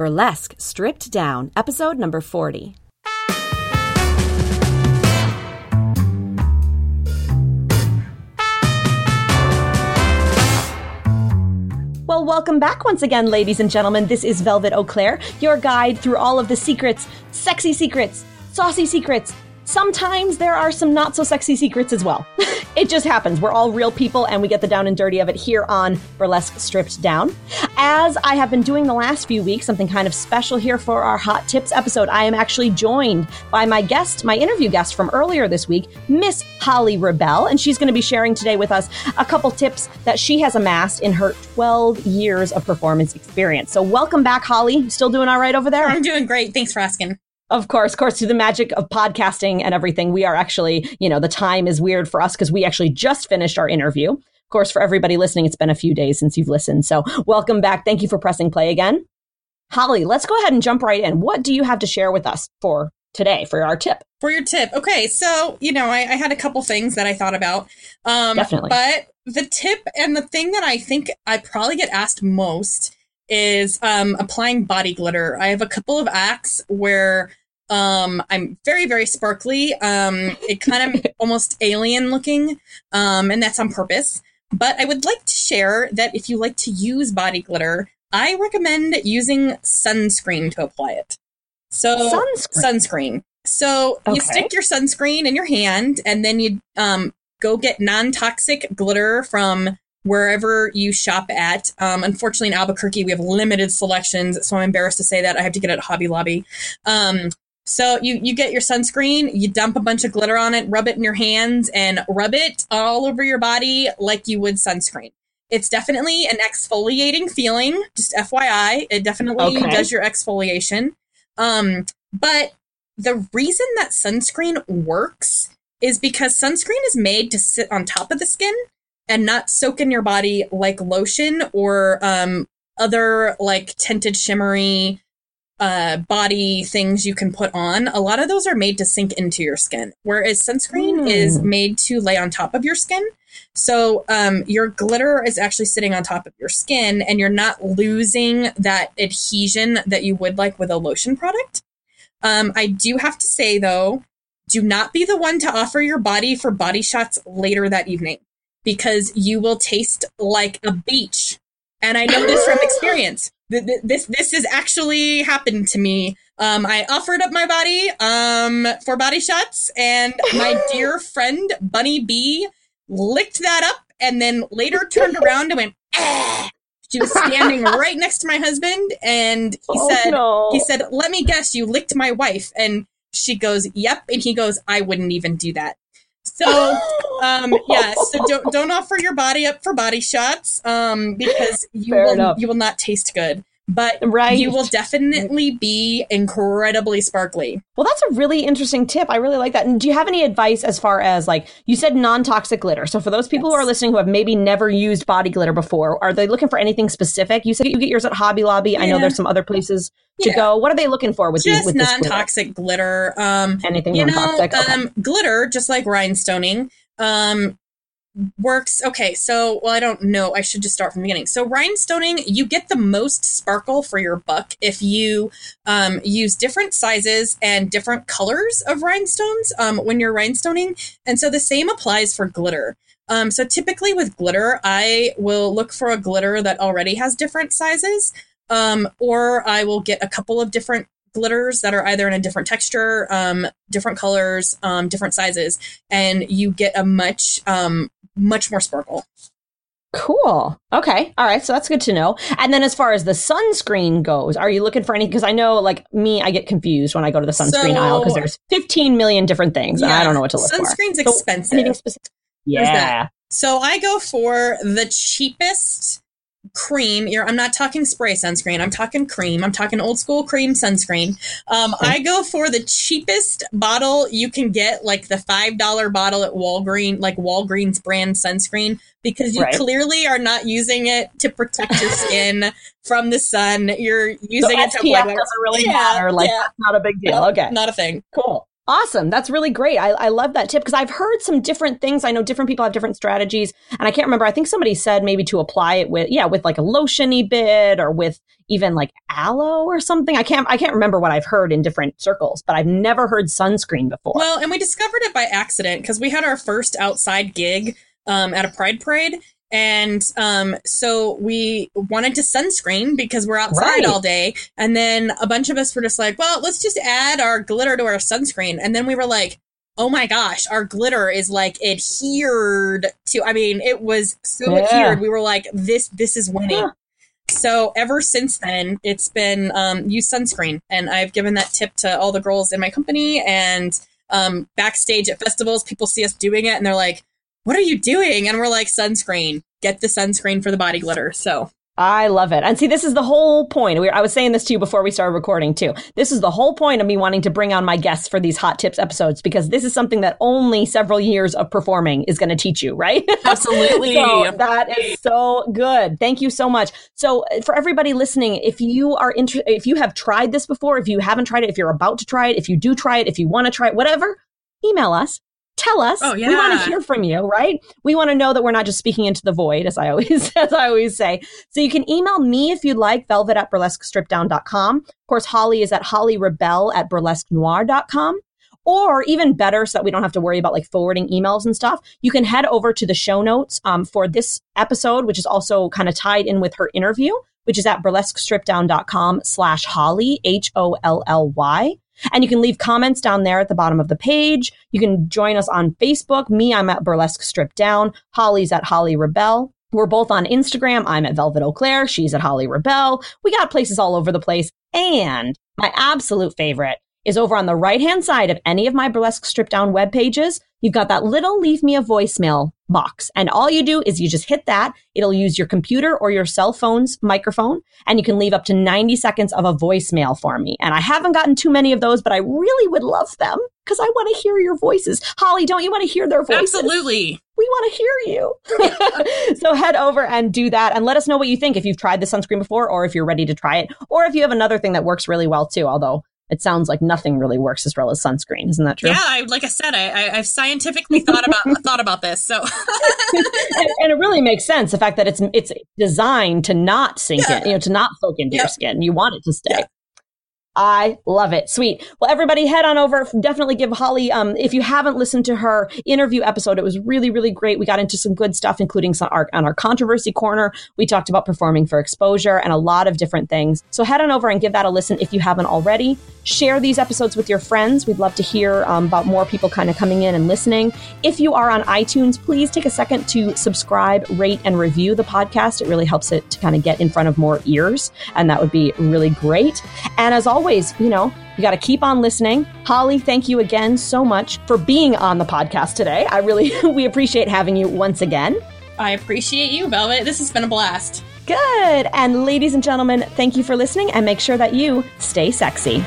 Burlesque Stripped Down, episode number 40. Well, welcome back once again, ladies and gentlemen. This is Velvet Eau Claire, your guide through all of the secrets, sexy secrets, saucy secrets. Sometimes there are some not so sexy secrets as well. It just happens. We're all real people and we get the down and dirty of it here on Burlesque Stripped Down. As I have been doing the last few weeks, something kind of special here for our Hot Tips episode. I am actually joined by my guest, my interview guest from earlier this week, Miss Holly Rebelle. And she's going to be sharing today with us a couple tips that she has amassed in her 12 years of performance experience. So welcome back, Holly. Still doing all right over there? I'm doing great. Thanks for asking. Of course, through the magic of podcasting and everything, we are actually, the time is weird for us because we actually just finished our interview. Of course, for everybody listening, it's been a few days since you've listened. So welcome back. Thank you for pressing play again. Holly, let's go ahead and jump right in. What do you have to share with us for today, for our tip? For your tip. Okay. So, I had a couple things that I thought about. Definitely. But the tip and the thing that I think I probably get asked most is applying body glitter. I have a couple of acts where I'm very, very sparkly. It kind of almost alien looking, and that's on purpose. But I would like to share that if you like to use body glitter, I recommend using sunscreen to apply it. So sunscreen. So okay. You stick your sunscreen in your hand, and then you go get non-toxic glitter from wherever you shop at. Unfortunately, in Albuquerque, we have limited selections, so I'm embarrassed to say that I have to get it at Hobby Lobby. So you get your sunscreen, you dump a bunch of glitter on it, rub it in your hands, and rub it all over your body like you would sunscreen. It's definitely an exfoliating feeling, just FYI. It definitely does your exfoliation. But the reason that sunscreen works is because sunscreen is made to sit on top of the skin and not soak in your body like lotion or other like tinted shimmery body things you can put on. A lot of those are made to sink into your skin, whereas sunscreen is made to lay on top of your skin. So your glitter is actually sitting on top of your skin and you're not losing that adhesion that you would like with a lotion product. I do have to say, though, do not be the one to offer your body for body shots later that evening, because you will taste like a beach. And I know this from experience. This has actually happened to me. I offered up my body for body shots, and my dear friend Bunny B licked that up, and then later turned around and went, ah! She was standing right next to my husband, and he said, "Let me guess, you licked my wife." And she goes, "Yep," and he goes, "I wouldn't even do that." So, so don't offer your body up for body shots, because you will not taste good, but you will definitely be incredibly sparkly. Well, that's a really interesting tip. I really like that. And do you have any advice as far as, like you said, non-toxic glitter? So for those people who are listening who have maybe never used body glitter before, are they looking for anything specific? You said you get yours at Hobby Lobby. Yeah. I know there's some other places to go. What are they looking for with just this non-toxic glitter? Anything non-toxic? Glitter, just like rhinestoning, works. Okay, so, well, I don't know. I should just start from the beginning. So rhinestoning, you get the most sparkle for your buck if you use different sizes and different colors of rhinestones when you're rhinestoning. And so the same applies for glitter. So typically with glitter, I will look for a glitter that already has different sizes. Or I will get a couple of different glitters that are either in a different texture, different colors, different sizes, and you get a much more sparkle. Cool. Okay. All right. So that's good to know. And then as far as the sunscreen goes, are you looking for any? Because I know, like me, I get confused when I go to the sunscreen aisle because there's 15 million different things, and I don't know what to look for. Sunscreen's expensive. Anything specific? Yeah. So I go for the cheapest cream. I'm not talking spray sunscreen. I'm talking cream. I'm talking old school cream sunscreen. I go for the cheapest bottle you can get, like the $5 bottle at Walgreens, like Walgreens brand sunscreen, because you clearly are not using it to protect your skin from the sun. You're using it to SPF doesn't really matter. That's not a big deal. Okay, not a thing. Cool. Awesome. That's really great. I love that tip because I've heard some different things. I know different people have different strategies and I can't remember. I think somebody said maybe to apply it with, with like a lotion-y bit or with even like aloe or something. I can't remember what I've heard in different circles, but I've never heard sunscreen before. Well, and we discovered it by accident because we had our first outside gig at a pride parade. And so we wanted to sunscreen because we're outside all day. And then a bunch of us were just like, well, let's just add our glitter to our sunscreen. And then we were like, oh, my gosh, our glitter is like adhered to. I mean, it was so adhered. We were like, this is winning. Yeah. So ever since then, it's been use sunscreen. And I've given that tip to all the girls in my company. And backstage at festivals, people see us doing it and they're like, what are you doing? And we're like, sunscreen. Get the sunscreen for the body glitter. So I love it. And see, this is the whole point. I was saying this to you before we started recording, too. This is the whole point of me wanting to bring on my guests for these hot tips episodes, because this is something that only several years of performing is going to teach you, right? Absolutely. So that is so good. Thank you so much. So for everybody listening, if you are if you have tried this before, if you haven't tried it, if you're about to try it, if you do try it, if you want to try it, whatever, email us. Tell us. Oh, yeah. We want to hear from you, right? We want to know that we're not just speaking into the void, as I always say. So you can email me if you'd like, velvet@burlesquestrippeddown.com. Of course, Holly is at hollyrebelle@burlesquenoir.com. Or even better, so that we don't have to worry about like forwarding emails and stuff, you can head over to the show notes for this episode, which is also kind of tied in with her interview, which is at burlesquestrippeddown.com/Holly, HOLLY. And you can leave comments down there at the bottom of the page. You can join us on Facebook. Me, I'm at Burlesque Stripped Down. Holly's at Holly Rebelle. We're both on Instagram. I'm at Velvet Eau Claire. She's at Holly Rebelle. We got places all over the place. And my absolute favorite is over on the right-hand side of any of my Burlesque Stripped Down web pages. You've got that little leave me a voicemail box. And all you do is you just hit that. It'll use your computer or your cell phone's microphone. And you can leave up to 90 seconds of a voicemail for me. And I haven't gotten too many of those, but I really would love them because I want to hear your voices. Holly, don't you want to hear their voices? Absolutely. We want to hear you. So head over and do that and let us know what you think. If you've tried the sunscreen before or if you're ready to try it or if you have another thing that works really well too, although it sounds like nothing really works as well as sunscreen. Isn't that true? Yeah, like I said, I've scientifically thought about this. So, and it really makes sense. The fact that it's designed to not sink in, to not soak into your skin. You want it to stay. Yeah. I love it. Sweet. Well, everybody head on over. Definitely give Holly, if you haven't listened to her interview episode, it was really, really great. We got into some good stuff, including on our controversy corner. We talked about performing for exposure and a lot of different things. So head on over and give that a listen if you haven't already. Share these episodes with your friends. We'd love to hear about more people kind of coming in and listening. If you are on iTunes, please take a second to subscribe, rate, and review the podcast. It really helps it to kind of get in front of more ears, and that would be really great. And as always, you got to keep on listening. Holly, thank you again so much for being on the podcast today. We appreciate having you once again. I appreciate you, Velvet. This has been a blast. Good. And ladies and gentlemen, thank you for listening and make sure that you stay sexy.